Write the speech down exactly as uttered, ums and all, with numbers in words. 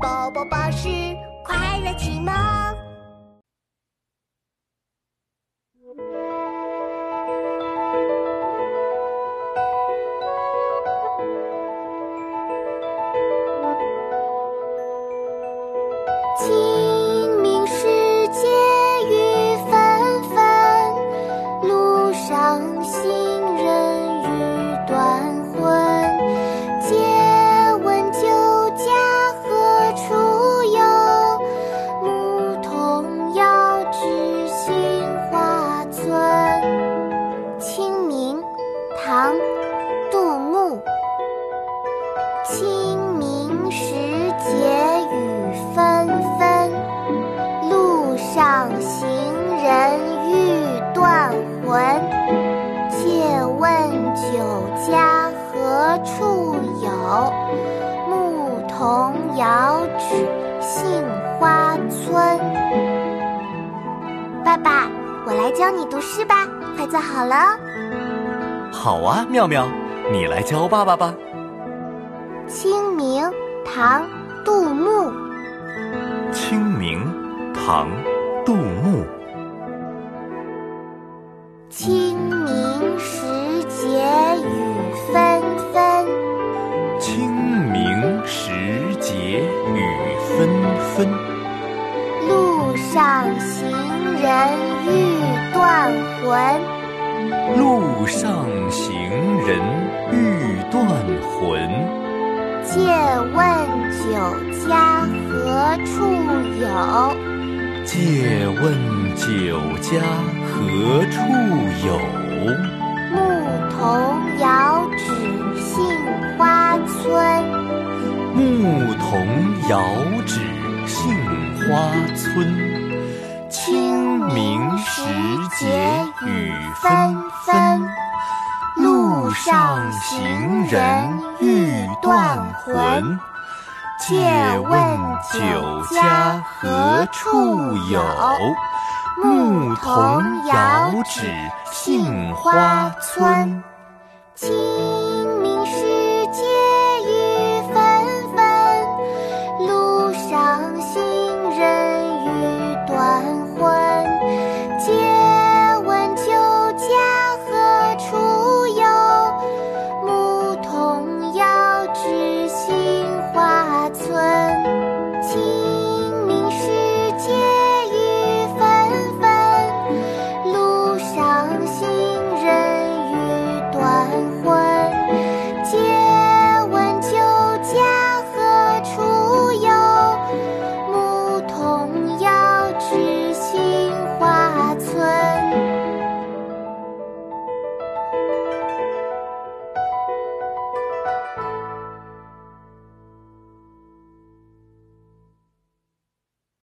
宝宝巴士快乐启蒙。亲。 唐·杜牧。清明时节雨纷纷，路上行人欲断魂。借问酒家何处有？牧童遥指杏花村。爸爸，我来教你读诗吧，快做好了。 好啊，妙妙，你来教爸爸吧。清明，唐·杜牧。清明，唐·杜牧。清明时节雨纷纷。清明时节雨纷纷。路上行人欲断魂。 路上行人欲断魂。借问酒家何处有？借问酒家何处有？牧童遥指杏花村。牧童遥指杏花村。 清明时节雨纷纷，路上行人欲断魂。借问酒家何处有？牧童遥指杏花村。清明时。